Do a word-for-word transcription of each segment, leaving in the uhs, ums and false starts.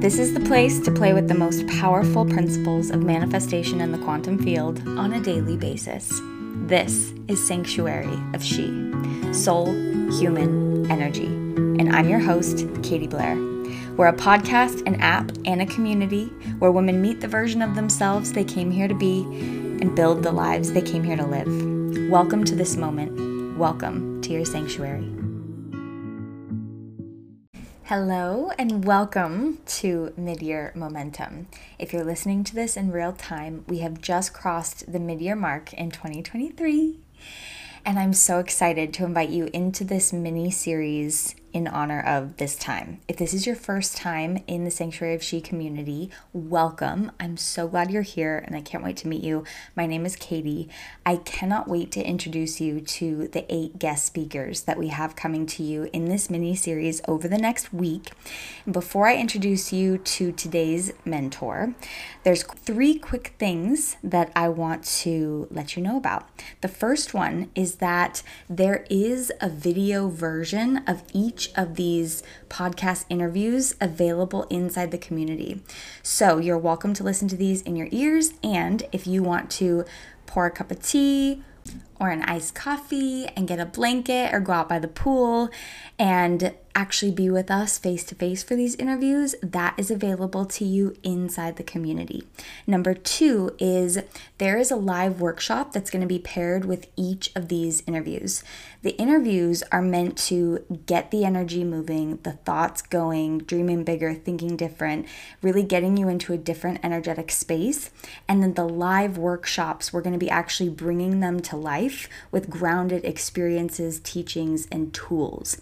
This is the place to play with the most powerful principles of manifestation in the quantum field on a daily basis. This is Sanctuary of She, Soul, Human, Energy, and I'm your host, Katie Blair. We're a podcast, an app, and a community where women meet the version of themselves they came here to be and build the lives they came here to live. Welcome to this moment. Welcome to your sanctuary. Hello and welcome to Mid-Year Momentum. If you're listening to this in real time, we have just crossed the mid-year mark in twenty twenty-three. And I'm so excited to invite you into this mini-series in honor of this time. If this is your first time in the Sanctuary of She community, welcome. I'm so glad you're here and I can't wait to meet you. My name is Katie. I cannot wait to introduce you to the eight guest speakers that we have coming to you in this mini-series over the next week. Before I introduce you to today's mentor, there's three quick things that I want to let you know about. The first one is that there is a video version of each of these podcast interviews available inside the community. So you're welcome to listen to these in your ears, and if you want to pour a cup of tea or an iced coffee and get a blanket or go out by the pool and actually be with us face to face for these interviews, that is available to you inside the community. Number two is there is a live workshop that's going to be paired with each of these interviews. The interviews are meant to get the energy moving, the thoughts going, dreaming bigger, thinking different, really getting you into a different energetic space. And then the live workshops, we're going to be actually bringing them to life with grounded experiences, teachings, and tools.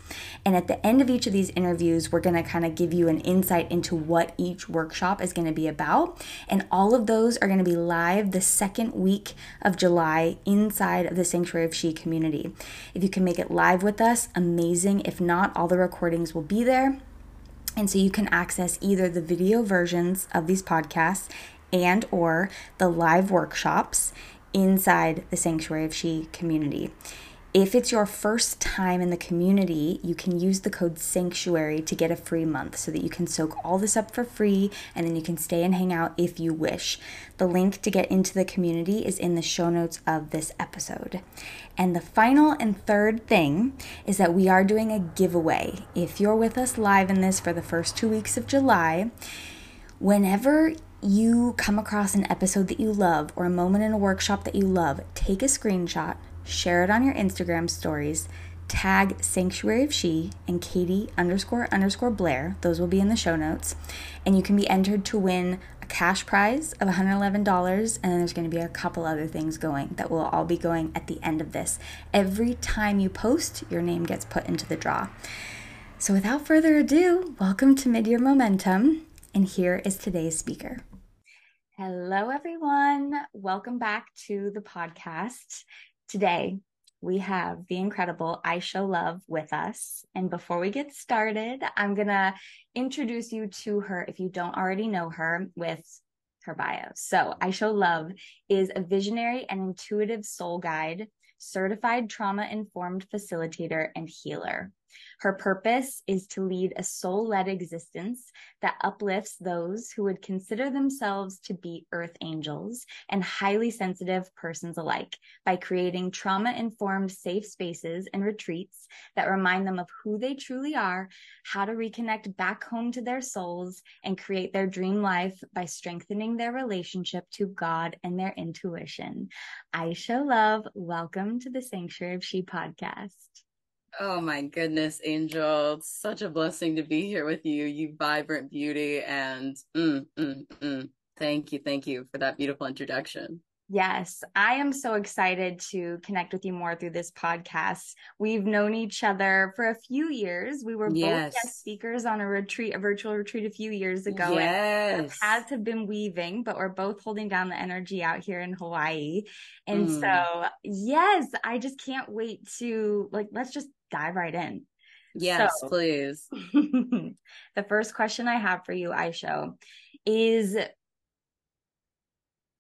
And at the end of each of these interviews, we're going to kind of give you an insight into what each workshop is going to be about. And all of those are going to be live the second week of July inside of the Sanctuary of She community. If you can make it live with us, amazing. If not, all the recordings will be there. And so you can access either the video versions of these podcasts and or the live workshops inside the Sanctuary of She community. If it's your first time in the community, you can use the code SANCTUARY to get a free month so that you can soak all this up for free and then you can stay and hang out if you wish. The link to get into the community is in the show notes of this episode. And the final and third thing is that we are doing a giveaway. If you're with us live in this for the first two weeks of July, whenever you come across an episode that you love or a moment in a workshop that you love, take a screenshot, share it on your Instagram stories, tag Sanctuary of She and Katie underscore underscore Blair. Those will be in the show notes. And you can be entered to win a cash prize of one hundred eleven dollars. And then there's going to be a couple other things going that will all be going at the end of this. Every time you post, your name gets put into the draw. So without further ado, welcome to Mid-Year Momentum. And here is today's speaker. Hello, everyone. Welcome back to the podcast. Today, we have the incredible Aisho Love with us. And before we get started, I'm going to introduce you to her, if you don't already know her, with her bio. So Aisho Love is a visionary and intuitive soul guide, certified trauma-informed facilitator and healer. Her purpose is to lead a soul-led existence that uplifts those who would consider themselves to be earth angels and highly sensitive persons alike by creating trauma-informed safe spaces and retreats that remind them of who they truly are, how to reconnect back home to their souls, and create their dream life by strengthening their relationship to God and their intuition. Aisho Love, welcome to the Sanctuary of She podcast. Oh my goodness, Angel. It's such a blessing to be here with you, you vibrant beauty. And mm, mm, mm. thank you. Thank you for that beautiful introduction. Yes, I am so excited to connect with you more through this podcast. We've known each other for a few years. We were yes. both guest speakers on a retreat, a virtual retreat a few years ago. Yes. And the paths have been weaving, but we're both holding down the energy out here in Hawaii. And mm. so, yes, I just can't wait to, like, let's just dive right in. Yes, so, please. The first question I have for you, Aisho, is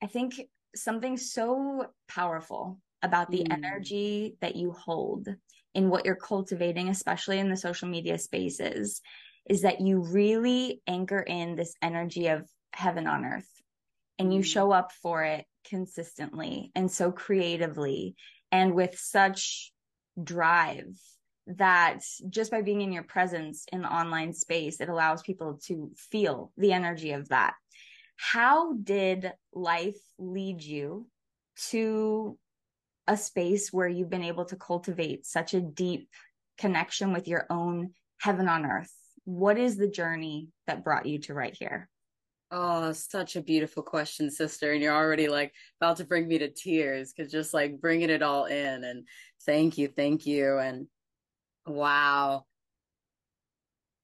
I think something so powerful about the mm. energy that you hold in what you're cultivating, especially in the social media spaces. is that you really anchor in this energy of heaven on earth, and you show up for it consistently and so creatively and with such drive that just by being in your presence in the online space, it allows people to feel the energy of that. How did life lead you to a space where you've been able to cultivate such a deep connection with your own heaven on earth? What is the journey that brought you to right here? Oh, such a beautiful question, sister. And you're already like about to bring me to tears, because just like bringing it all in, and thank you. Thank you. And wow.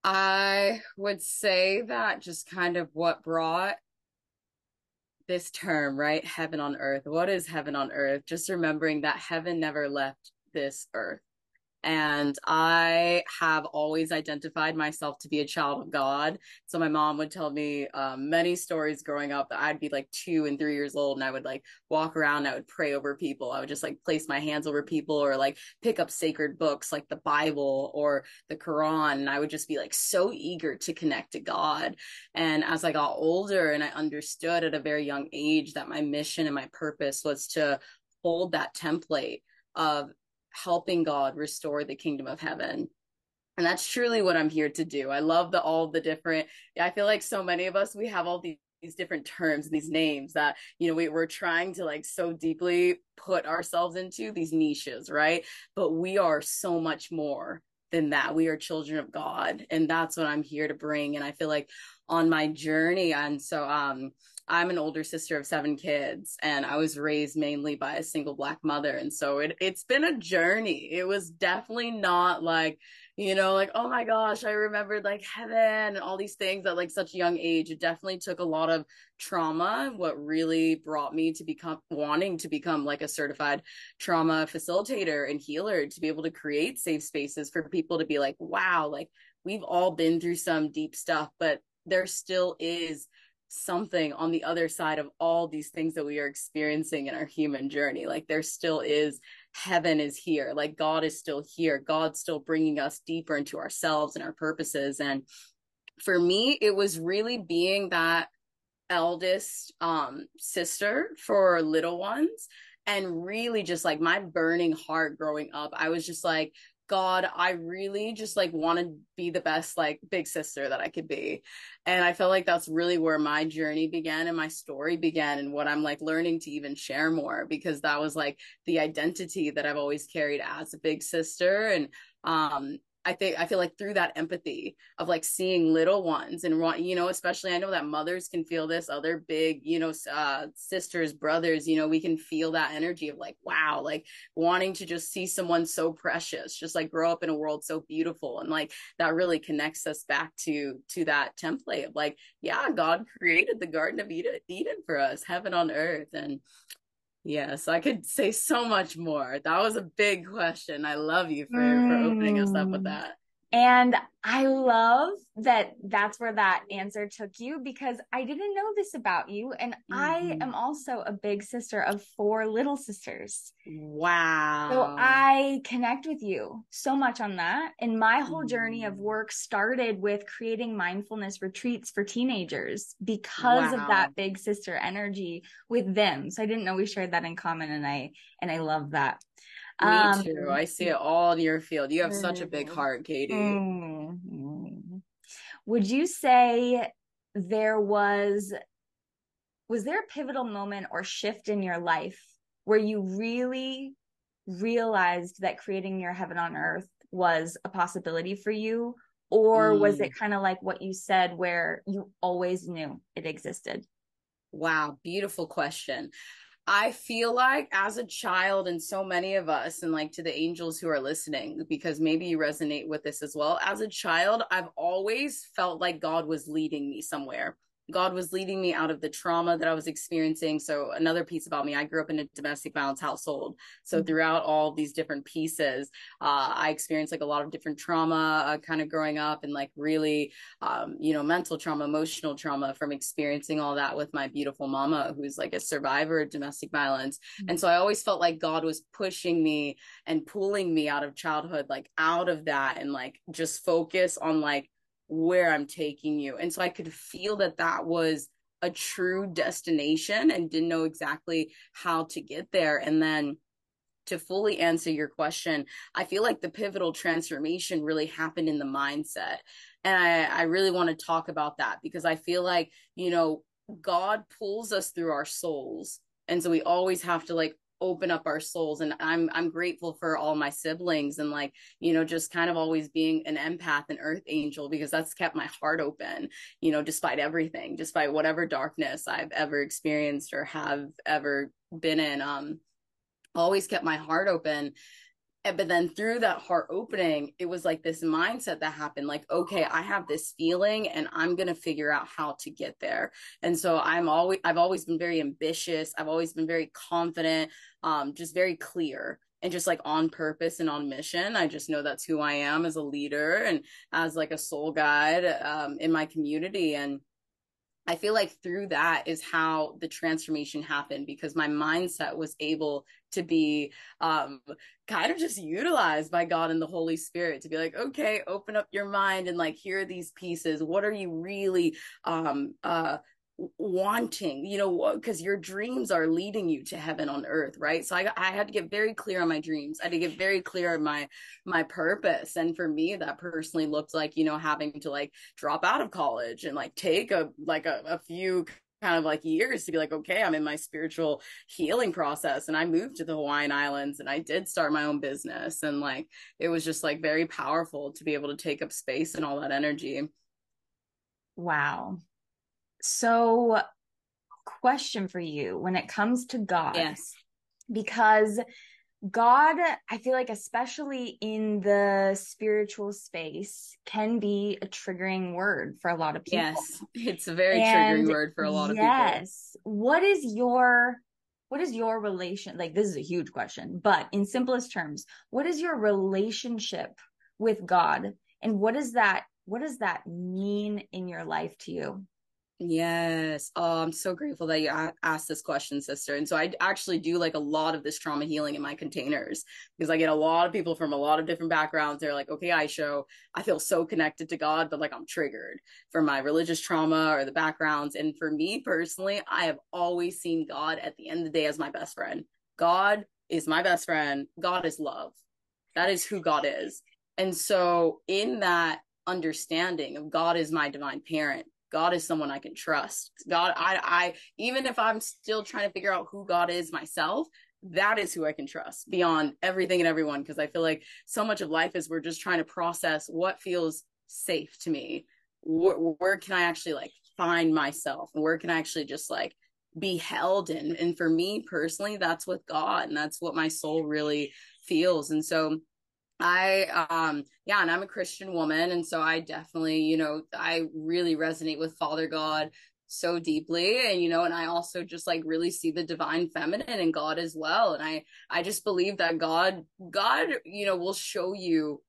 I would say that just kind of what brought this term, right? Heaven on earth. What is heaven on earth? Just remembering that heaven never left this earth. And I have always identified myself to be a child of God. So my mom would tell me um, many stories growing up that I'd be like two and three years old, and I would like walk around and I would pray over people. I would just like place my hands over people, or like pick up sacred books like the Bible or the Quran. And I would just be like so eager to connect to God. And as I got older and I understood at a very young age that my mission and my purpose was to hold that template of helping God restore the kingdom of heaven. And that's truly what I'm here to do. I love the all the different, I feel like so many of us, we have all these, these different terms and these names that, you know, we, we're trying to like so deeply put ourselves into these niches, right? But we are so much more than that. We are children of God. And that's what I'm here to bring. And I feel like on my journey, and so um I'm an older sister of seven kids, and I was raised mainly by a single Black mother. And so it, it's been a journey. It was definitely not like, you know, like, oh my gosh, I remembered like heaven and all these things at like such a young age. It definitely took a lot of trauma. What really brought me to become wanting to become like a certified trauma facilitator and healer, to be able to create safe spaces for people to be like, wow, like we've all been through some deep stuff, but there still is something on the other side of all these things that we are experiencing in our human journey. Like there still is, heaven is here. Like God is still here. God's still bringing us deeper into ourselves and our purposes. And for me, it was really being that eldest um, sister for little ones. And really just like my burning heart growing up, I was just like, God, I really just like want to be the best like big sister that I could be. And I felt like that's really where my journey began and my story began, and what I'm like learning to even share more, because that was like the identity that I've always carried as a big sister. And um I think I feel like through that empathy of like seeing little ones and want, you know, especially I know that mothers can feel this, other big, you know, uh, sisters, brothers, you know, we can feel that energy of like, wow, like wanting to just see someone so precious, just like grow up in a world so beautiful. And like that really connects us back to to that template of like, yeah, God created the Garden of Eden, Eden for us, heaven on earth. And yes, I could say so much more. That was a big question. I love you for, mm. for opening us up with that. And I love that that's where that answer took you, because I didn't know this about you. And mm. I am also a big sister of four little sisters. Wow. So I connect with you so much on that. And my whole mm. journey of work started with creating mindfulness retreats for teenagers because wow. of that big sister energy with them. So I didn't know we shared that in common, and I and I love that. Me too. Um, I see it all in your field. You have such a big heart, Katie. Would you say there was, was there a pivotal moment or shift in your life where you really realized that creating your heaven on earth was a possibility for you? Or mm. was it kind of like what you said, where you always knew it existed? Wow. Beautiful question. I feel like as a child, and so many of us, and like to the angels who are listening, because maybe you resonate with this as well. As a child, I've always felt like God was leading me somewhere. God was leading me out of the trauma that I was experiencing. So another piece about me, I grew up in a domestic violence household. So mm-hmm. throughout all these different pieces, uh, I experienced like a lot of different trauma uh, kind of growing up, and like really, um, you know, mental trauma, emotional trauma from experiencing all that with my beautiful mama, who's like a survivor of domestic violence. Mm-hmm. And so I always felt like God was pushing me and pulling me out of childhood, like out of that, and like just focus on like where I'm taking you. And so I could feel that that was a true destination and didn't know exactly how to get there. And then to fully answer your question, I feel like the pivotal transformation really happened in the mindset. And I, I really want to talk about that, because I feel like, you know, God pulls us through our souls. And so we always have to like open up our souls. And I'm, I'm grateful for all my siblings and like, you know, just kind of always being an empath and earth angel, because that's kept my heart open, you know, despite everything, despite whatever darkness I've ever experienced or have ever been in, um, always kept my heart open. But then through that heart opening, it was like this mindset that happened, like, okay, I have this feeling and I'm going to figure out how to get there. And so I'm always, I've always been very ambitious. I've always been very confident, um, just very clear and just like on purpose and on mission. I just know that's who I am as a leader and as like a soul guide, um, in my community. And I feel like through that is how the transformation happened, because my mindset was able to be um, kind of just utilized by God and the Holy Spirit to be like, okay, open up your mind and like, here are these pieces. What are you really um, uh, wanting? You know, because your dreams are leading you to heaven on earth, right? So I, I had to get very clear on my dreams. I had to get very clear on my my purpose. And for me, that personally looked like, you know, having to like drop out of college and like take a like a, a few kind of like years to be like, okay, I'm in my spiritual healing process. And I moved to the Hawaiian Islands and I did start my own business. And like, it was just like very powerful to be able to take up space and all that energy. Wow. So, question for you when it comes to God, yes, because God, I feel like, especially in the spiritual space, can be a triggering word for a lot of people. Yes, it's a very and triggering word for a lot of yes, people. Yes. What is your, what is your relation? Like, this is a huge question, but in simplest terms, what is your relationship with God? And what is that, what does that mean in your life to you? Yes. Oh, I'm so grateful that you asked this question, sister. And so I actually do like a lot of this trauma healing in my containers, because I get a lot of people from a lot of different backgrounds. They're like, okay, Aisho, I feel so connected to God, but like I'm triggered from my religious trauma or the backgrounds. And for me personally, I have always seen God at the end of the day as my best friend. God is my best friend. God is love. That is who God is. And so in that understanding of God is my divine parent, God is someone I can trust. God, I, I, even if I'm still trying to figure out who God is myself, that is who I can trust beyond everything and everyone. Because I feel like so much of life is we're just trying to process what feels safe to me. Where, where can I actually like find myself? Where can I actually just like be held in? And for me personally, that's with God, and that's what my soul really feels. And so I, um, yeah, and I'm a Christian woman. And so I definitely, you know, I really resonate with Father God so deeply. And, you know, and I also just like really see the divine feminine in God as well. And I, I just believe that God, God, you know, will show you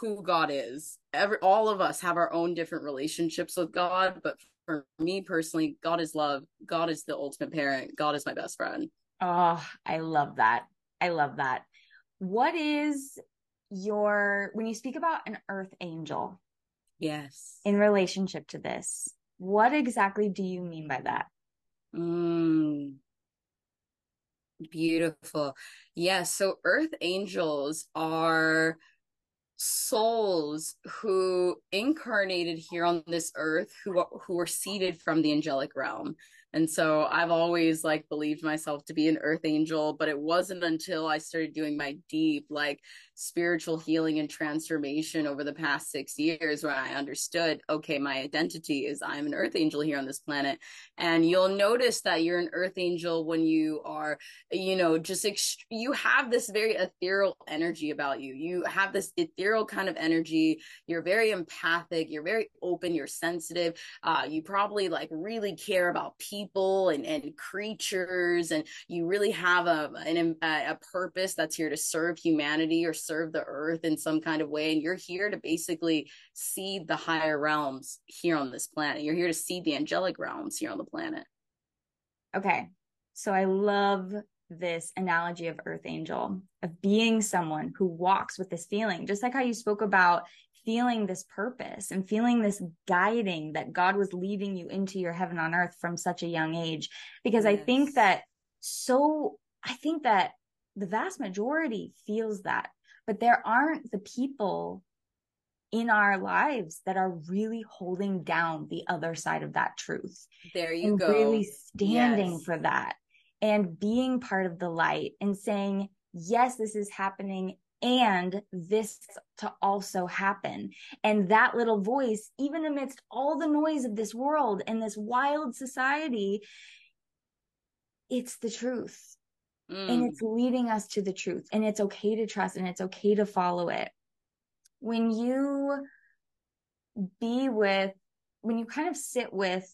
who God is. Every, all of us have our own different relationships with God. But for me personally, God is love. God is the ultimate parent. God is my best friend. Oh, I love that. I love that. What is your, when you speak about an earth angel, yes, in relationship to this, what exactly do you mean by that? Mm, beautiful. Yes. Yeah, so earth angels are souls who incarnated here on this earth, who, who were seeded from the angelic realm. And so I've always like believed myself to be an earth angel, but it wasn't until I started doing my deep like spiritual healing and transformation over the past six years where I understood, okay, my identity is I'm an earth angel here on this planet. And you'll notice that you're an earth angel when you are, you know, just, ext- you have this very ethereal energy about you. You have this ethereal kind of energy. You're very empathic. You're very open. You're sensitive. Uh, you probably like really care about people. people and, and creatures, and you really have a, an, a purpose that's here to serve humanity or serve the earth in some kind of way. And you're here to basically see the higher realms here on this planet. You're here to see the angelic realms here on the planet. Okay. So I love this analogy of earth angel, of being someone who walks with this feeling, just like how you spoke about feeling this purpose and feeling this guiding that God was leading you into your heaven on earth from such a young age. Because yes. I think that so, I think that the vast majority feels that, but there aren't the people in our lives that are really holding down the other side of that truth. There you and go. Really standing yes. for that and being part of the light and saying, yes, this is happening. And this to also happen. And that little voice, even amidst all the noise of this world and this wild society, it's the truth. Mm. And it's leading us to the truth. And it's okay to trust and it's okay to follow it. When you be with, when you kind of sit with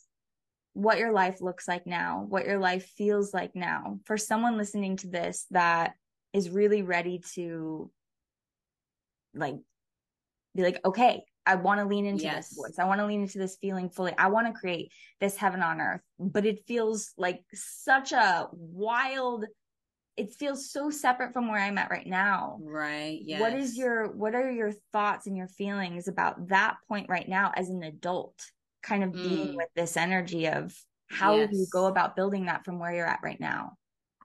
what your life looks like now, what your life feels like now, for someone listening to this that is really ready to like be like, okay, I want to lean into yes. this voice. I want to lean into this feeling fully. I want to create this heaven on earth, but it feels like such a wild, it feels so separate from where I'm at right now. Right. Yes. What is your, what are your thoughts and your feelings about that point right now as an adult, kind of mm. being with this energy of how yes. do you go about building that from where you're at right now?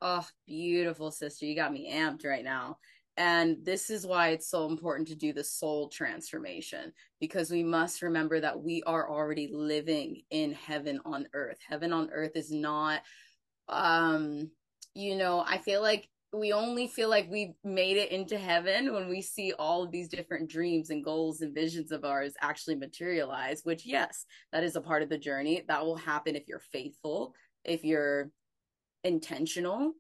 Oh, beautiful, sister. You got me amped right now. And this is why it's so important to do the soul transformation, because we must remember that we are already living in heaven on earth. Heaven on earth is not, um, you know, I feel like we only feel like we've made it into heaven when we see all of these different dreams and goals and visions of ours actually materialize, which, yes, that is a part of the journey. That will happen if you're faithful, if you're intentional,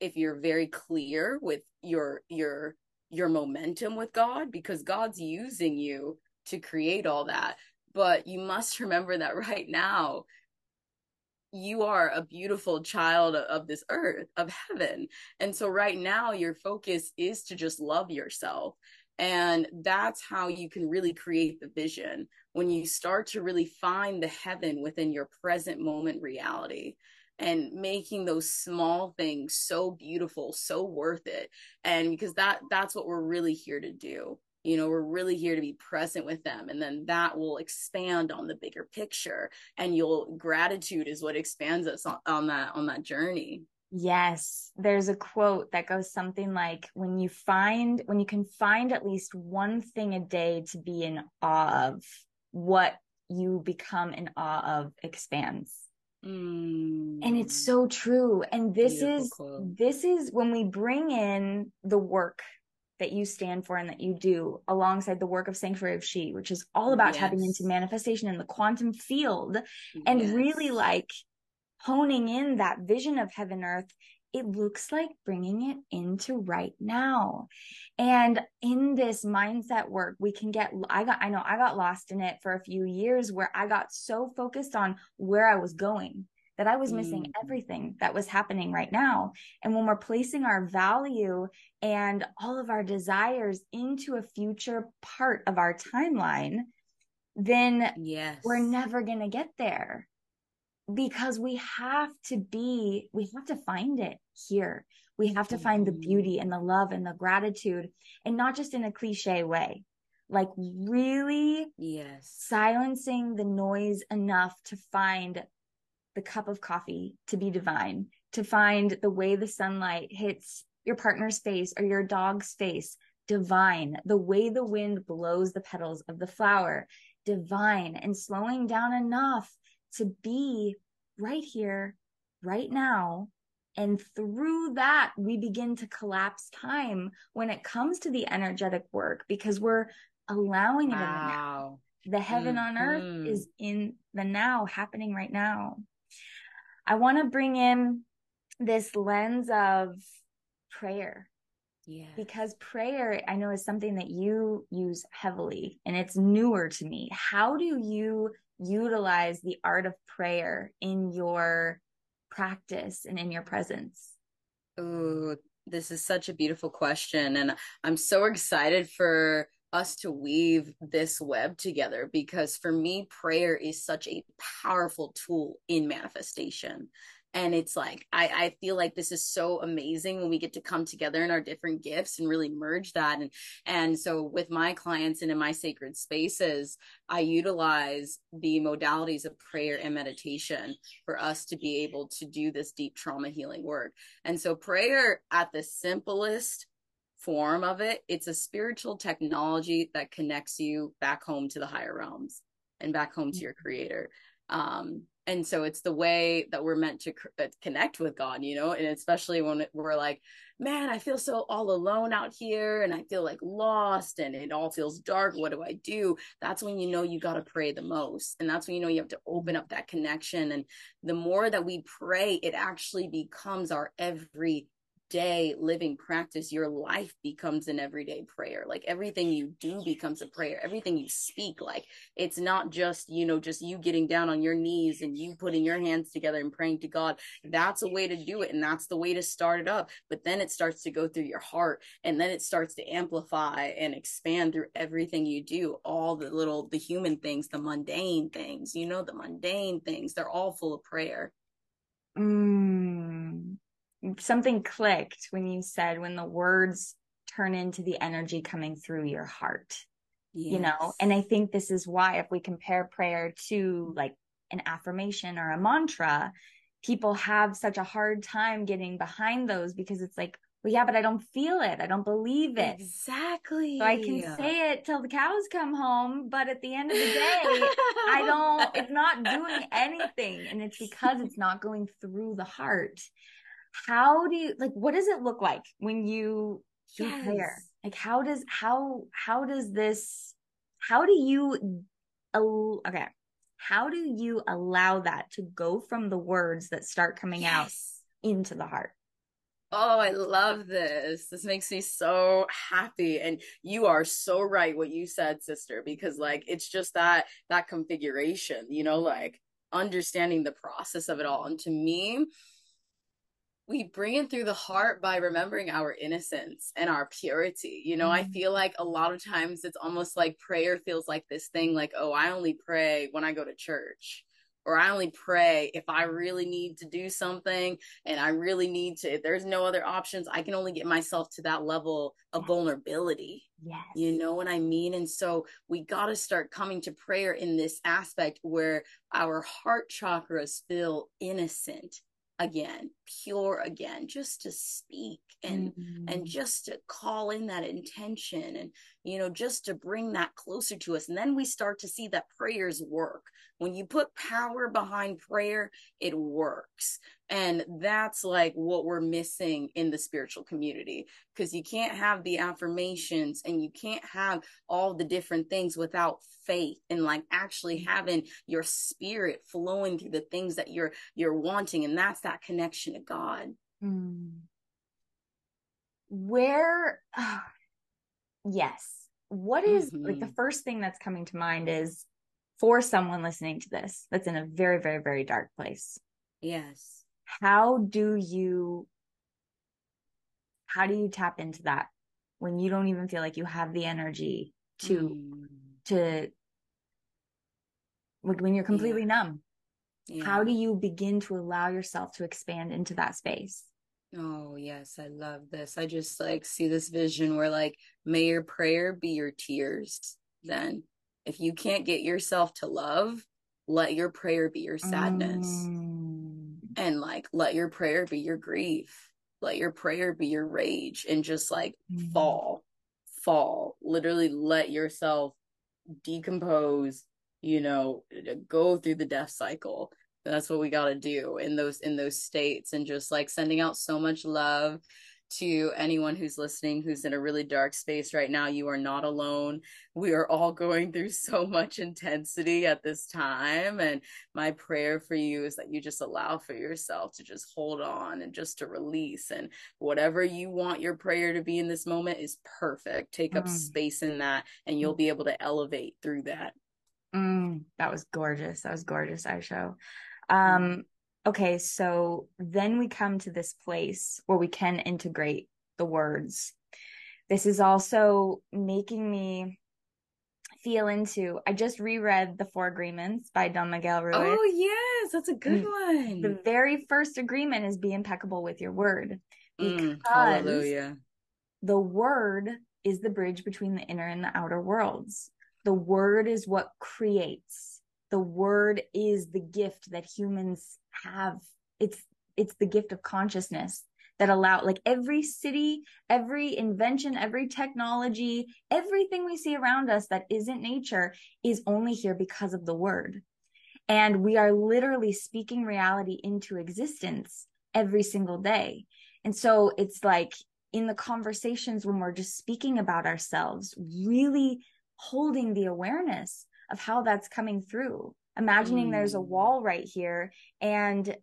if you're very clear with your your your momentum with God, because God's using you to create all that. But you must remember that right now you are a beautiful child of this earth, of heaven, and so right now your focus is to just love yourself. And that's how you can really create the vision, when you start to really find the heaven within your present moment reality, and making those small things so beautiful, so worth it. And because that that's what we're really here to do. You know, we're really here to be present with them. And then that will expand on the bigger picture. And you'll gratitude is what expands us on, on that on that journey. Yes. There's a quote that goes something like, when you find, when you can find at least one thing a day to be in awe of, what you become in awe of expands. Mm. And it's so true. And this Beautiful is, quote. This is when we bring in the work that you stand for and that you do alongside the work of Sanctuary of She, which is all about yes. tapping into manifestation in the quantum field and yes. really like honing in that vision of heaven earth. It looks like bringing it into right now. And in this mindset work, we can get, I got, I know I got lost in it for a few years, where I got so focused on where I was going that I was missing mm. everything that was happening right now. And when we're placing our value and all of our desires into a future part of our timeline, then yes. we're never going to get there. Because we have to be, we have to find it here. We have to find the beauty and the love and the gratitude, and not just in a cliche way, like really yes. silencing the noise enough to find the cup of coffee to be divine, to find the way the sunlight hits your partner's face or your dog's face, divine, the way the wind blows the petals of the flower, divine, and slowing down enough to be right here, right now. And through that, we begin to collapse time when it comes to the energetic work, because we're allowing it wow. in the now. The heaven mm-hmm. on earth is in the now, happening right now. I want to bring in this lens of prayer. Yeah. Because prayer, I know, is something that you use heavily, and it's newer to me. How do you utilize the art of prayer in your practice and in your presence? Oh, this is such a beautiful question. And I'm so excited for us to weave this web together, because for me, prayer is such a powerful tool in manifestation. And it's like, I, I feel like this is so amazing when we get to come together in our different gifts and really merge that. And, and so with my clients and in my sacred spaces, I utilize the modalities of prayer and meditation for us to be able to do this deep trauma healing work. And so prayer at the simplest form of it, it's a spiritual technology that connects you back home to the higher realms and back home to your creator. Um, And so it's the way that we're meant to connect with God, you know, and especially when we're like, man, I feel so all alone out here and I feel like lost and it all feels dark. What do I do? That's when you know you got to pray the most. And that's when you know you have to open up that connection. And the more that we pray, it actually becomes our everyday living practice. Your life becomes an everyday prayer. Like everything you do becomes a prayer. Everything you speak, like it's not just, you know, just you getting down on your knees and you putting your hands together and praying to God. That's a way to do it, and that's the way to start it up. But then it starts to go through your heart, and then it starts to amplify and expand through everything you do. All the little, the human things, the mundane things, you know, the mundane things, they're all full of prayer. Mm. Something clicked when you said, when the words turn into the energy coming through your heart, yes. You know, and I think this is why if we compare prayer to like an affirmation or a mantra, people have such a hard time getting behind those, because it's like, well, yeah, but I don't feel it. I don't believe it. Exactly. So I can say it till the cows come home, but at the end of the day, I don't, it's not doing anything. And it's because it's not going through the heart. How do you, like, what does it look like when you do yes. prayer? Like, how does, how, how does this, how do you, okay, how do you allow that to go from the words that start coming yes. out into the heart? Oh, I love this. This makes me so happy. And you are so right what you said, sister, because like, it's just that, that configuration, you know, like understanding the process of it all. And to me, we bring it through the heart by remembering our innocence and our purity. You know, mm-hmm. I feel like a lot of times it's almost like prayer feels like this thing like, oh, I only pray when I go to church, or I only pray if I really need to do something and I really need to, if there's no other options, I can only get myself to that level of yes. vulnerability. Yes. You know what I mean? And so we got to start coming to prayer in this aspect where our heart chakras feel innocent again, pure again, just to speak and mm-hmm. and just to call in that intention, and you know, just to bring that closer to us. And then we start to see that prayers work. When you put power behind prayer, it works. And that's like what we're missing in the spiritual community, because you can't have the affirmations and you can't have all the different things without faith and like actually having your spirit flowing through the things that you're you're wanting. And that's that connection to God. Mm. Where, uh, yes. What is mm-hmm. like the first thing that's coming to mind is for someone listening to this that's in a very, very, very dark place. Yes. How do you, how do you tap into that when you don't even feel like you have the energy to, mm. to, like when you're completely yeah. numb, yeah. how do you begin to allow yourself to expand into that space? Oh, yes. I love this. I just like see this vision where like, may your prayer be your tears. Then if you can't get yourself to love, let your prayer be your sadness. Mm. And like, let your prayer be your grief. Let your prayer be your rage, and just like mm. fall, fall, literally let yourself decompose, you know, go through the death cycle. That's what we got to do in those, in those states. And just like sending out so much love to anyone who's listening, who's in a really dark space right now. You are not alone. We are all going through so much intensity at this time. And my prayer for you is that you just allow for yourself to just hold on and just to release. And whatever you want your prayer to be in this moment is perfect. Take up mm. space in that, and you'll be able to elevate through that. Mm, that was gorgeous. That was gorgeous, Aisho. Um, Okay, so then we come to this place where we can integrate the words. This is also making me feel into, I just reread The Four Agreements by Don Miguel Ruiz. Oh, yes, that's a good one. The very first agreement is be impeccable with your word. Because mm, hallelujah. The word is the bridge between the inner and the outer worlds. The word is what creates. The word is the gift that humans have. It's it's the gift of consciousness that allow, like, every city, every invention, every technology, everything we see around us that isn't nature is only here because of the word. And we are literally speaking reality into existence every single day. And so it's like in the conversations when we're just speaking about ourselves, really holding the awareness of how that's coming through, imagining mm. there's a wall right here and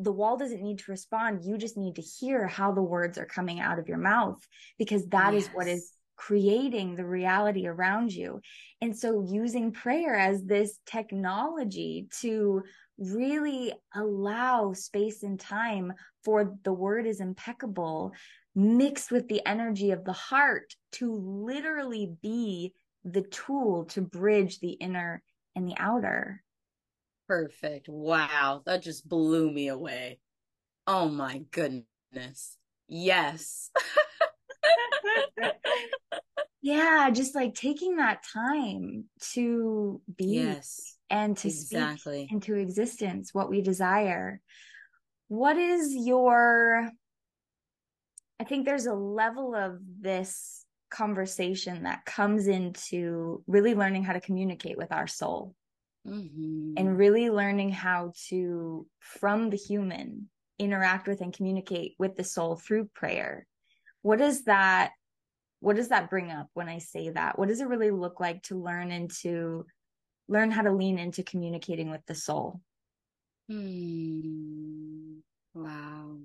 the wall doesn't need to respond. You just need to hear how the words are coming out of your mouth, because that yes. is what is creating the reality around you. And so using prayer as this technology to really allow space and time for the word is impeccable, mixed with the energy of the heart to literally be the tool to bridge the inner and the outer. Perfect. Wow. That just blew me away. Oh my goodness. Yes. Yeah. Just like taking that time to be yes, and to exactly. speak into existence what we desire. What is your, I think there's a level of this conversation that comes into really learning how to communicate with our soul. Mm-hmm. And really learning how to, from the human, interact with and communicate with the soul through prayer. What does that, what does that bring up when I say that? What does it really look like to learn into, learn how to lean into communicating with the soul? Hmm. Wow.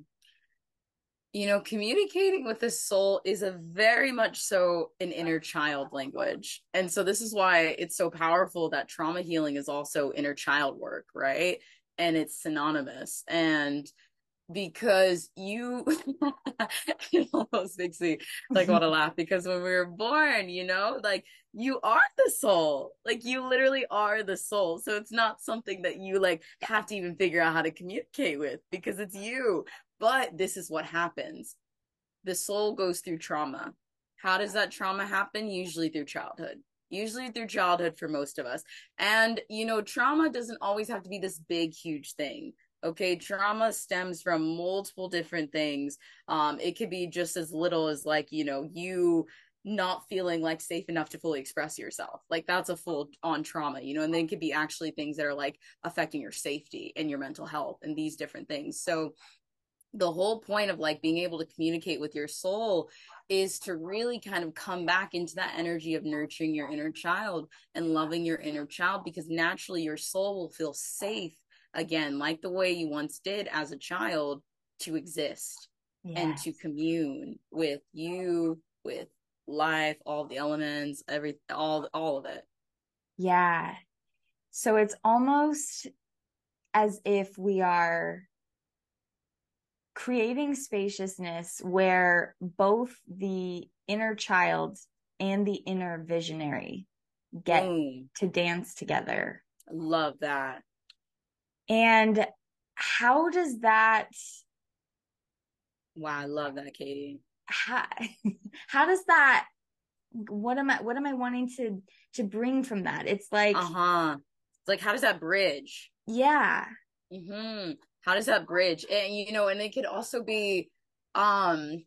You know, communicating with the soul is a very much so an inner child language. And so this is why it's so powerful that trauma healing is also inner child work, right? And it's synonymous. And because you, it almost makes me like want to laugh, because when we were born, you know, like you are the soul, like you literally are the soul. So it's not something that you like have to even figure out how to communicate with, because it's you. But this is what happens. The soul goes through trauma. How does that trauma happen? Usually through childhood. Usually through childhood for most of us. And, you know, trauma doesn't always have to be this big, huge thing. Okay, trauma stems from multiple different things. Um, it could be just as little as, like, you know, you not feeling like safe enough to fully express yourself. Like, that's a full on trauma, you know, and then it could be actually things that are like affecting your safety and your mental health and these different things. So the whole point of like being able to communicate with your soul is to really kind of come back into that energy of nurturing your inner child and loving your inner child, because naturally your soul will feel safe again, like the way you once did as a child, to exist yes. and to commune with you, with life, all the elements, every, all, all of it. Yeah. So it's almost as if we are creating spaciousness where both the inner child and the inner visionary get mm. to dance together. I love that. And how does that... Wow, I love that, Katie. How, how does that... What am I What am I wanting to, to bring from that? It's like... Uh-huh. It's like, how does that bridge? Yeah. Mm-hmm. How does that bridge? And, you know, and it could also be, um,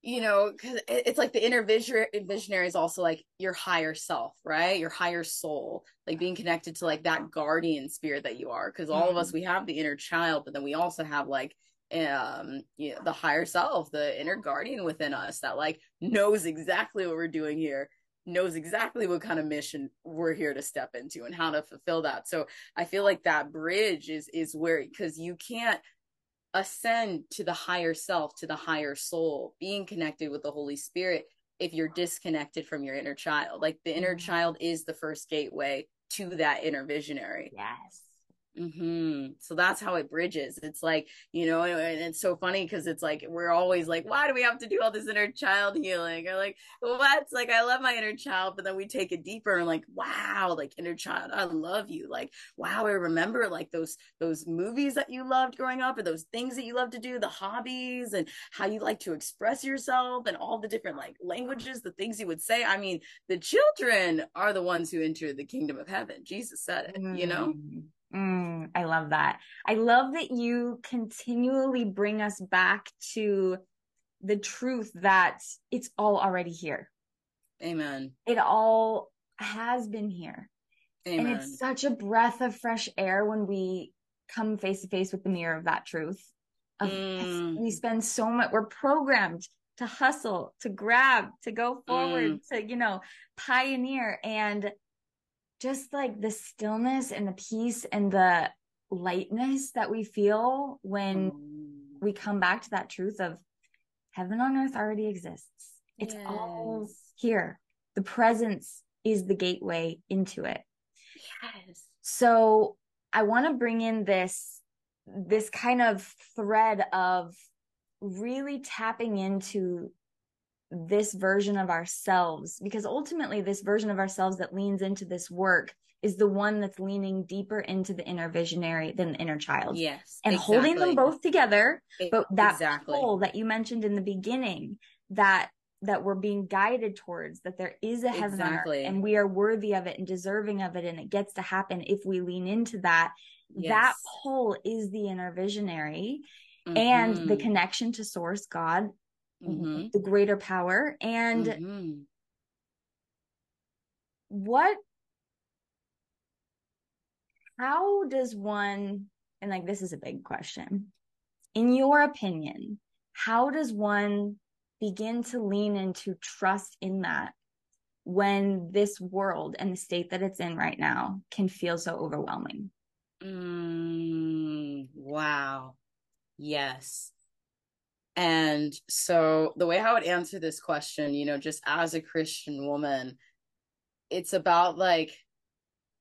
you know, 'cause it's like the inner visionary, visionary is also like your higher self, right? Your higher soul, like being connected to like that guardian spirit that you are. 'Cause all mm-hmm. of us, we have the inner child, but then we also have like, um, you know, the higher self, the inner guardian within us that like knows exactly what we're doing here, knows exactly what kind of mission we're here to step into and how to fulfill that. So I feel like that bridge is is where, because you can't ascend to the higher self, to the higher soul, being connected with the Holy Spirit, if you're disconnected from your inner child. Like the inner child is the first gateway to that inner visionary. Yes. Mm-hmm. So that's how it bridges. It's like, you know, and it's so funny because it's like we're always like, why do we have to do all this inner child healing? Or like, what? Like, I love my inner child, but then we take it deeper and like, wow, like inner child, I love you. Like, wow, I remember like those those movies that you loved growing up, or those things that you love to do, the hobbies, and how you like to express yourself, and all the different like languages, the things you would say. I mean, the children are the ones who enter the kingdom of heaven. Jesus said it, mm-hmm. you know. Mm, I love that. I love that you continually bring us back to the truth that it's all already here. Amen. It all has been here. Amen. And it's such a breath of fresh air when we come face to face with the mirror of that truth. Of mm. We spend so much, we're programmed to hustle, to grab, to go forward, mm. to, you know, pioneer. And just like the stillness and the peace and the lightness that we feel when mm. we come back to that truth of heaven on earth already exists. It's yes. all here. The presence is the gateway into it. Yes. So I want to bring in this, this kind of thread of really tapping into this version of ourselves, because ultimately this version of ourselves that leans into this work is the one that's leaning deeper into the inner visionary than the inner child. Yes. And exactly. holding them both together. It, but that exactly. pull that you mentioned in the beginning, that that we're being guided towards, that there is a heaven exactly. and we are worthy of it and deserving of it, and it gets to happen if we lean into that. Yes. That pull is the inner visionary mm-hmm. and the connection to source, God, mm-hmm. the greater power. And mm-hmm. what, how does one, and like, this is a big question, in your opinion, how does one begin to lean into trust in that when this world and the state that it's in right now can feel so overwhelming? Mm, wow. Yes. And so the way I would answer this question, you know, just as a Christian woman, it's about like,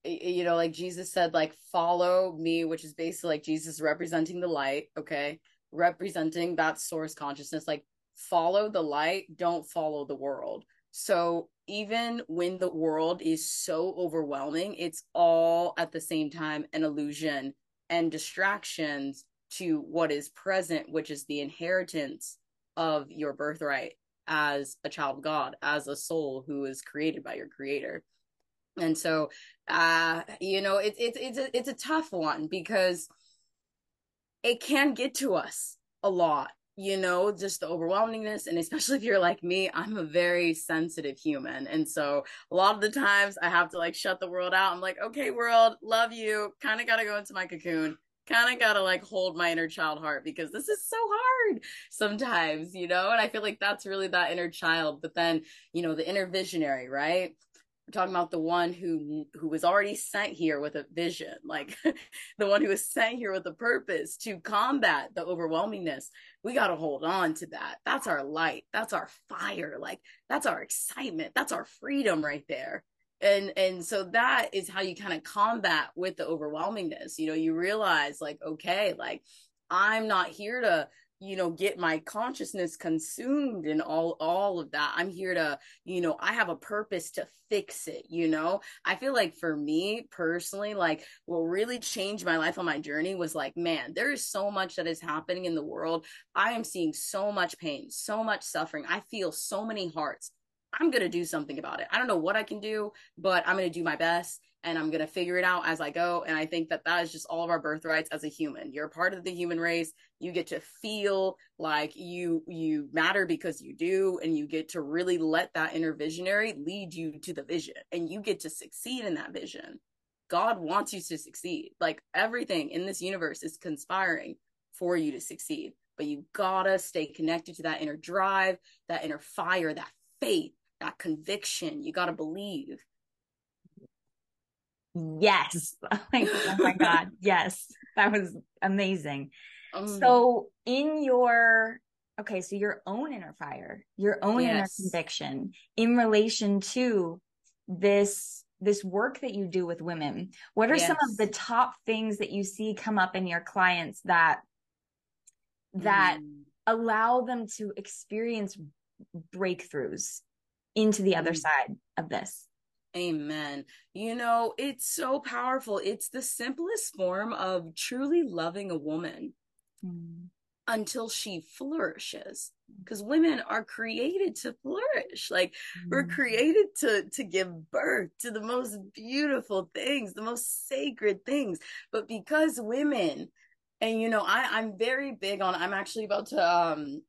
you know, like Jesus said, like, follow me, which is basically like Jesus representing the light. Okay. Representing that source consciousness, like follow the light, don't follow the world. So even when the world is so overwhelming, it's all at the same time an illusion and distractions to what is present, which is the inheritance of your birthright as a child of God, as a soul who is created by your creator. And so, uh, you know, it, it, it's, a, it's a tough one because it can get to us a lot, you know, just the overwhelmingness. And especially if you're like me, I'm a very sensitive human. And so a lot of the times I have to like shut the world out. I'm like, okay, world, love you. Kind of got to go into my cocoon. Kind of got to like hold my inner child heart because this is so hard sometimes, you know, and I feel like that's really that inner child. But then, you know, the inner visionary, right? We're talking about the one who who was already sent here with a vision, like the one who was sent here with a purpose to combat the overwhelmingness. We got to hold on to that. That's our light. That's our fire. Like that's our excitement. That's our freedom right there. And and so that is how you kind of combat with the overwhelmingness. You know, you realize like, okay, like I'm not here to, you know, get my consciousness consumed in all, all of that. I'm here to, you know, I have a purpose to fix it. You know, I feel like for me personally, like what really changed my life on my journey was like, man, there is so much that is happening in the world. I am seeing so much pain, so much suffering. I feel so many hearts. I'm going to do something about it. I don't know what I can do, but I'm going to do my best and I'm going to figure it out as I go. And I think that that is just all of our birthrights as a human. You're a part of the human race. You get to feel like you, you matter because you do. And you get to really let that inner visionary lead you to the vision, and you get to succeed in that vision. God wants you to succeed. Like everything in this universe is conspiring for you to succeed, but you gotta stay connected to that inner drive, that inner fire, that faith, that conviction. You got to believe. Yes. Oh my, oh my God. Yes. That was amazing. Um, so in your, okay, so your own inner fire, your own yes. inner conviction in relation to this this work that you do with women, what are yes. some of the top things that you see come up in your clients that that mm. allow them to experience breakthroughs into the other mm. side of this? Amen. You know, it's so powerful. It's the simplest form of truly loving a woman mm. until she flourishes, because women are created to flourish. Like mm. we're created to, to give birth to the most beautiful things, the most sacred things. But because women, and, you know, I, I'm very big on, I'm actually about to, um,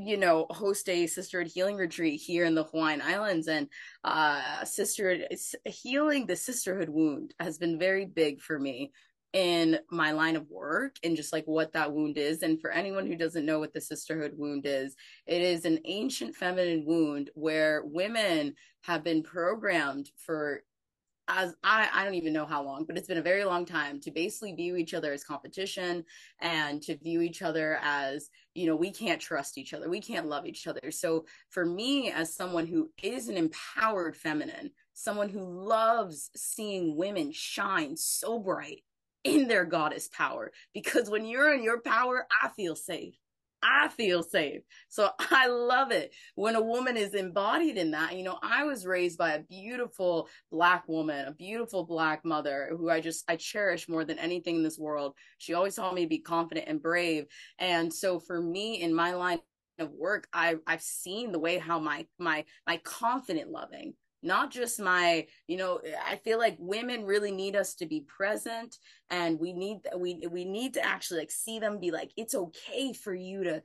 you know, host a sisterhood healing retreat here in the Hawaiian Islands, and uh, sisterhood healing the sisterhood wound has been very big for me in my line of work, and just like what that wound is. And for anyone who doesn't know what the sisterhood wound is, it is an ancient feminine wound where women have been programmed for, as I, I don't even know how long, but it's been a very long time, to basically view each other as competition, and to view each other as, you know, we can't trust each other, we can't love each other. So for me, as someone who is an empowered feminine, someone who loves seeing women shine so bright in their goddess power, because when you're in your power, I feel safe. I feel safe. So I love it when a woman is embodied in that. You know, I was raised by a beautiful Black woman, a beautiful Black mother who I just, I cherish more than anything in this world. She always taught me to be confident and brave. And so for me, in my line of work, I, I've seen the way how my, my, my confident loving, not just my, you know, I feel like women really need us to be present, and we need, we, we need to actually like see them, be like, it's okay for you to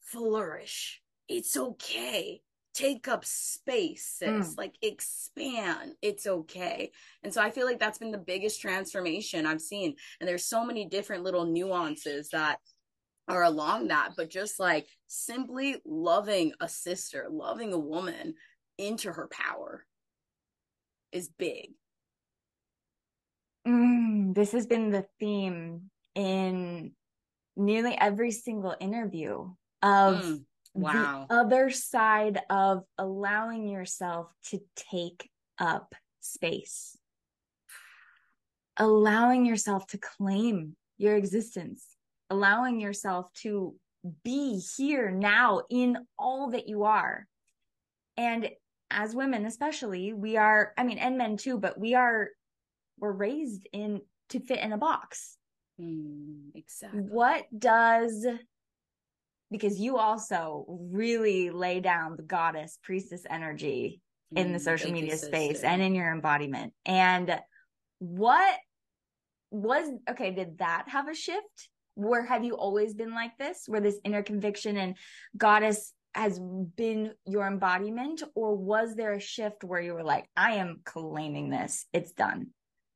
flourish. It's okay. Take up space, sis. Mm. Like expand. It's okay. And so I feel like that's been the biggest transformation I've seen. And there's so many different little nuances that are along that, but just like simply loving a sister, loving a woman into her power is big. Mm, this has been the theme in nearly every single interview of mm, wow. the other side of allowing yourself to take up space, allowing yourself to claim your existence, allowing yourself to be here now in all that you are. And as women, especially, we are, I mean, and men too, but we are, we're raised in to fit in a box. Mm, exactly. What does, because you also really lay down the goddess priestess energy mm, in the social media space and in your embodiment. And what was, okay, did that have a shift? Where have you always been like this? Where this inner conviction and goddess has been your embodiment, or was there a shift where you were like, I am claiming this, it's done?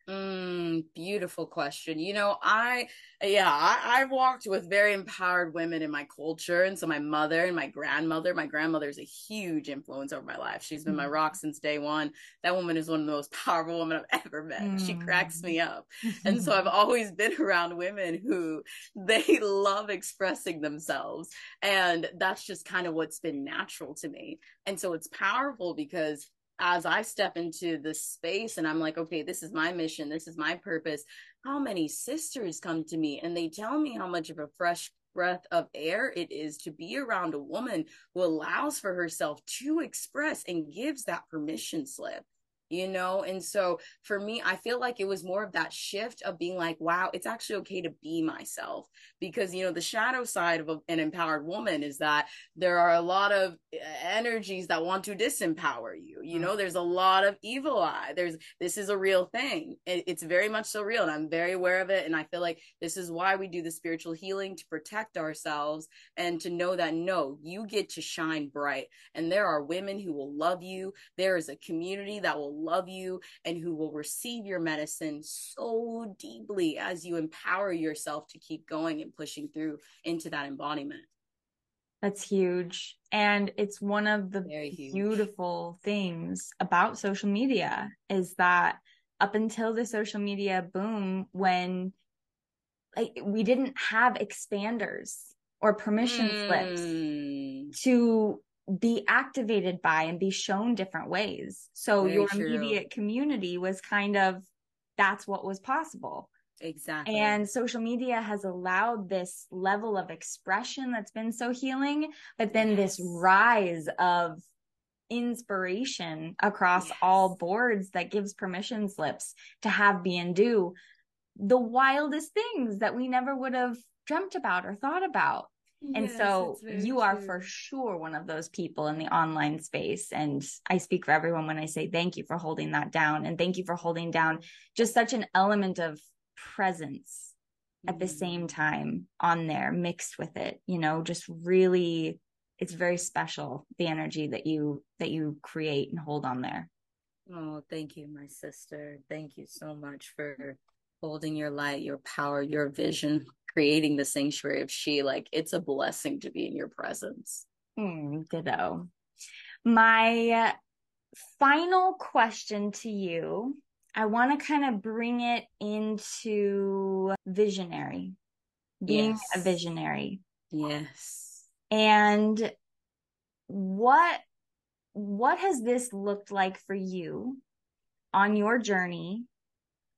Mm, beautiful question. You know, I, yeah, I, I've walked with very empowered women in my culture. And so my mother and my grandmother, my grandmother's a huge influence over my life. She's been mm. my rock since day one. That woman is one of the most powerful women I've ever met. Mm. She cracks me up. And so I've always been around women who they love expressing themselves. And that's just kind of what's been natural to me. And so it's powerful because as I step into this space and I'm like, okay, this is my mission, this is my purpose, how many sisters come to me and they tell me how much of a fresh breath of air it is to be around a woman who allows for herself to express and gives that permission slip, you know? And so for me, I feel like it was more of that shift of being like, wow, it's actually okay to be myself. Because, you know, the shadow side of a, an empowered woman is that there are a lot of energies that want to disempower you. You know, there's a lot of evil eye. There's, this is a real thing. It, it's very much so real. And I'm very aware of it. And I feel like this is why we do the spiritual healing, to protect ourselves and to know that, no, you get to shine bright. And there are women who will love you. There is a community that will love you and who will receive your medicine so deeply as you empower yourself to keep going and pushing through into that embodiment. That's huge. And it's one of the beautiful things about social media is that up until the social media boom, when like we didn't have expanders or permission mm. slips to be activated by and be shown different ways. So Very your true. Immediate community was kind of, that's what was possible. Exactly. And social media has allowed this level of expression that's been so healing, but then yes. this rise of inspiration across yes. all boards that gives permission slips to have, be, and do the wildest things that we never would have dreamt about or thought about. And yes, so you are true. For sure one of those people in the online space. And I speak for everyone when I say thank you for holding that down. And thank you for holding down just such an element of presence mm-hmm. at the same time on there mixed with it, you know, just really, it's very special, the energy that you, that you create and hold on there. Oh, thank you, my sister. Thank you so much for holding your light, your power, your vision, creating the Sanctuary of She. Like, it's a blessing to be in your presence. Mm, ditto. My final question to you, I want to kind of bring it into visionary, being yes. a visionary. Yes. And what, what has this looked like for you on your journey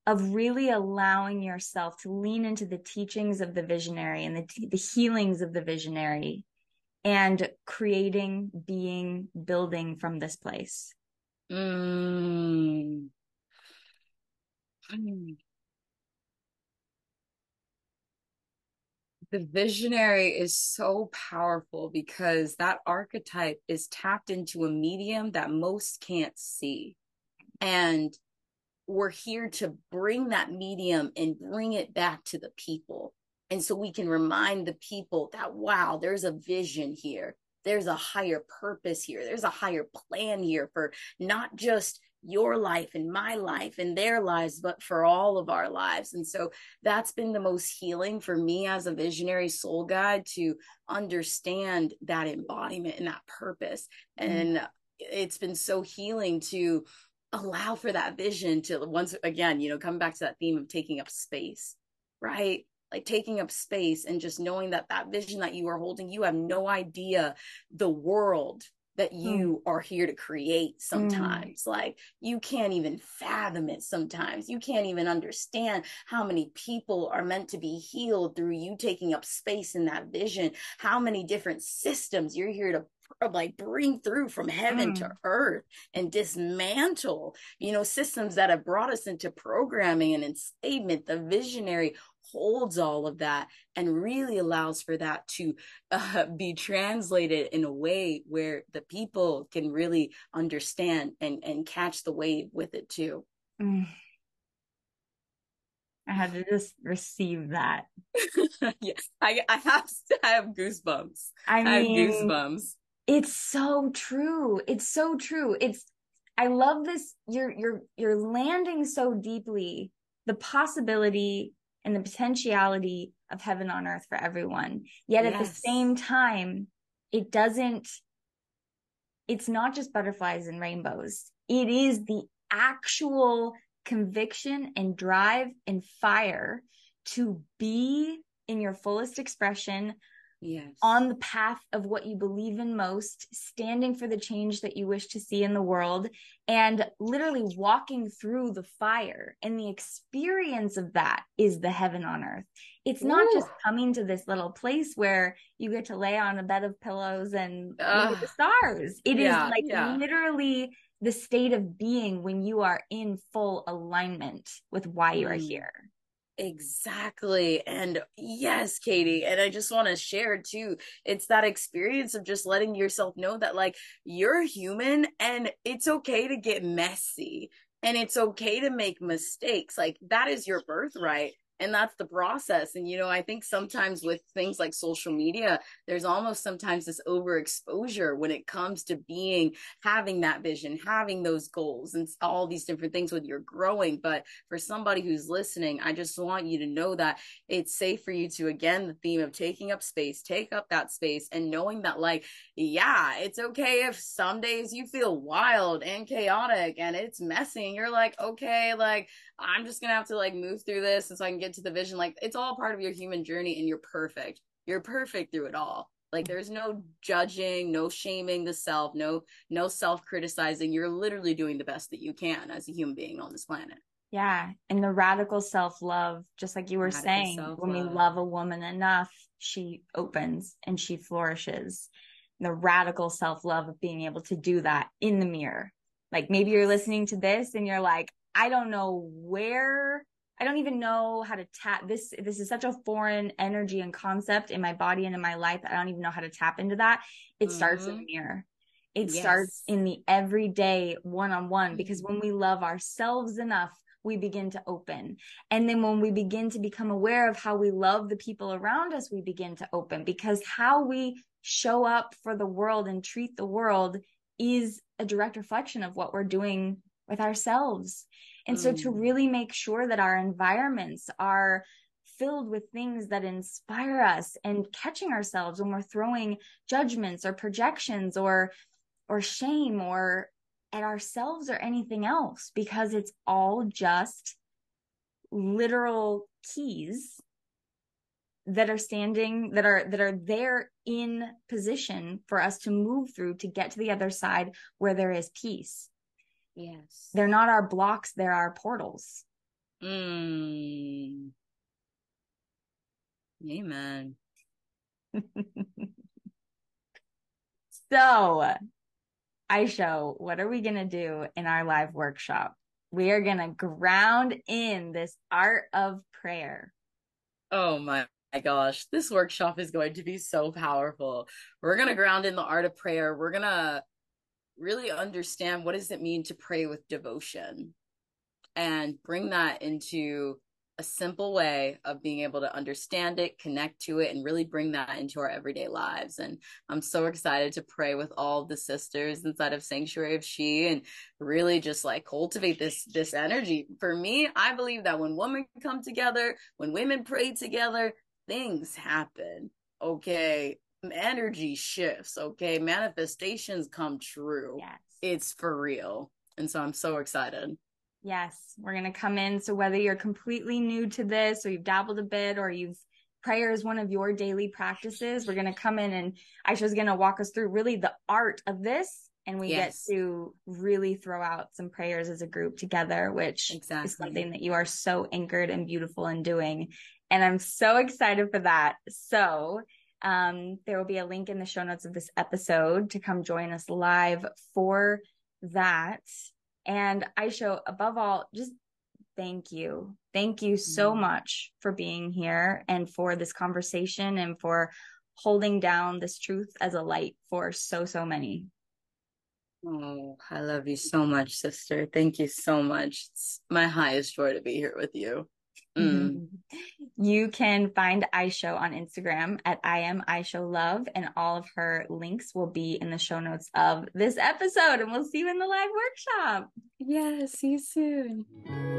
of really allowing yourself to lean into the teachings of the visionary and the, t- the healings of the visionary and creating, being, building from this place? Mm. Mm. The visionary is so powerful because that archetype is tapped into a medium that most can't see. And we're here to bring that medium and bring it back to the people. And so we can remind the people that, wow, there's a vision here. There's a higher purpose here. There's a higher plan here for not just your life and my life and their lives, but for all of our lives. And so that's been the most healing for me as a visionary soul guide, to understand that embodiment and that purpose. Mm-hmm. And it's been so healing to allow for that vision to, once again, you know, come back to that theme of taking up space, right? Like taking up space and just knowing that that vision that you are holding, you have no idea the world that you mm. are here to create sometimes. Mm. Like, you can't even fathom it sometimes. You can't even understand how many people are meant to be healed through you taking up space in that vision, how many different systems you're here to Of like bring through from heaven mm. to earth and dismantle, you know, systems that have brought us into programming and enslavement. The visionary holds all of that and really allows for that to uh, be translated in a way where the people can really understand and and catch the wave with it too. Mm. I had to just receive that. Yes, I I have I have goosebumps. I mean, I have goosebumps. It's so true. It's so true. It's, I love this. You're, you're, you're landing so deeply the possibility and the potentiality of heaven on earth for everyone. Yet yes. at the same time, it doesn't, it's not just butterflies and rainbows. It is the actual conviction and drive and fire to be in your fullest expression. Yes. On the path of what you believe in most, standing for the change that you wish to see in the world, and literally walking through the fire. And the experience of that is the heaven on earth. It's not Ooh. Just coming to this little place where you get to lay on a bed of pillows and uh, look at the stars. It yeah, is like yeah. literally the state of being when you are in full alignment with why you are here. Exactly. And yes, Katie. And I just want to share too, it's that experience of just letting yourself know that, like, you're human and it's okay to get messy and it's okay to make mistakes. Like, that is your birthright. And that's the process. And, you know, I think sometimes with things like social media, there's almost sometimes this overexposure when it comes to being, having that vision, having those goals and all these different things when you're growing. But for somebody who's listening, I just want you to know that it's safe for you to, again, the theme of taking up space, take up that space and knowing that, like, yeah, it's okay if some days you feel wild and chaotic and it's messy and you're like, okay, like, I'm just going to have to, like, move through this and so I can get to the vision. Like, it's all part of your human journey and you're perfect. You're perfect through it all. Like, there's no judging, no shaming the self, no no self-criticizing. You're literally doing the best that you can as a human being on this planet. Yeah. And the radical self-love, just like you were radical saying, self-love. When we love a woman enough, she opens and she flourishes. The radical self-love of being able to do that in the mirror. Like, maybe you're listening to this and you're like, I don't know where, I don't even know how to tap this. This is such a foreign energy and concept in my body and in my life. I don't even know how to tap into that. It mm-hmm. starts in the mirror. It yes. starts in the everyday one-on-one, because when we love ourselves enough, we begin to open. And then when we begin to become aware of how we love the people around us, we begin to open, because how we show up for the world and treat the world is a direct reflection of what we're doing with ourselves. And mm. so to really make sure that our environments are filled with things that inspire us, and catching ourselves when we're throwing judgments or projections or or shame or at ourselves or anything else, because it's all just literal keys that are standing, that are, that are there in position for us to move through, to get to the other side where there is peace. Yes. They're not our blocks. They're our portals. Mm. Amen. So, Aisho, what are we going to do in our live workshop? We are going to ground in this art of prayer. Oh my, my gosh, this workshop is going to be so powerful. We're going to ground in the art of prayer. We're going to really understand, what does it mean to pray with devotion, and bring that into a simple way of being able to understand it, connect to it, and really bring that into our everyday lives. And I'm so excited to pray with all the sisters inside of Sanctuary of She, and really just like cultivate this, this energy. For me, I believe that when women come together, when women pray together, things happen. Okay. Energy shifts. Okay. Manifestations come true. Yes. It's for real. And so I'm so excited. Yes, we're going to come in. So whether you're completely new to this, or you've dabbled a bit, or you've prayer is one of your daily practices, we're going to come in and Aisho's going to walk us through really the art of this. And we yes. get to really throw out some prayers as a group together, which exactly. is something that you are so anchored and beautiful in doing. And I'm so excited for that. So um, there will be a link in the show notes of this episode to come join us live for that. And Aisho, above all, just thank you. Thank you so much for being here, and for this conversation, and for holding down this truth as a light for so, so many. Oh, I love you so much, sister. Thank you so much. It's my highest joy to be here with you. Mm. You can find Aisho on Instagram at I am Aisho Love, and all of her links will be in the show notes of this episode, and we'll see you in the live workshop. Yeah, see you soon.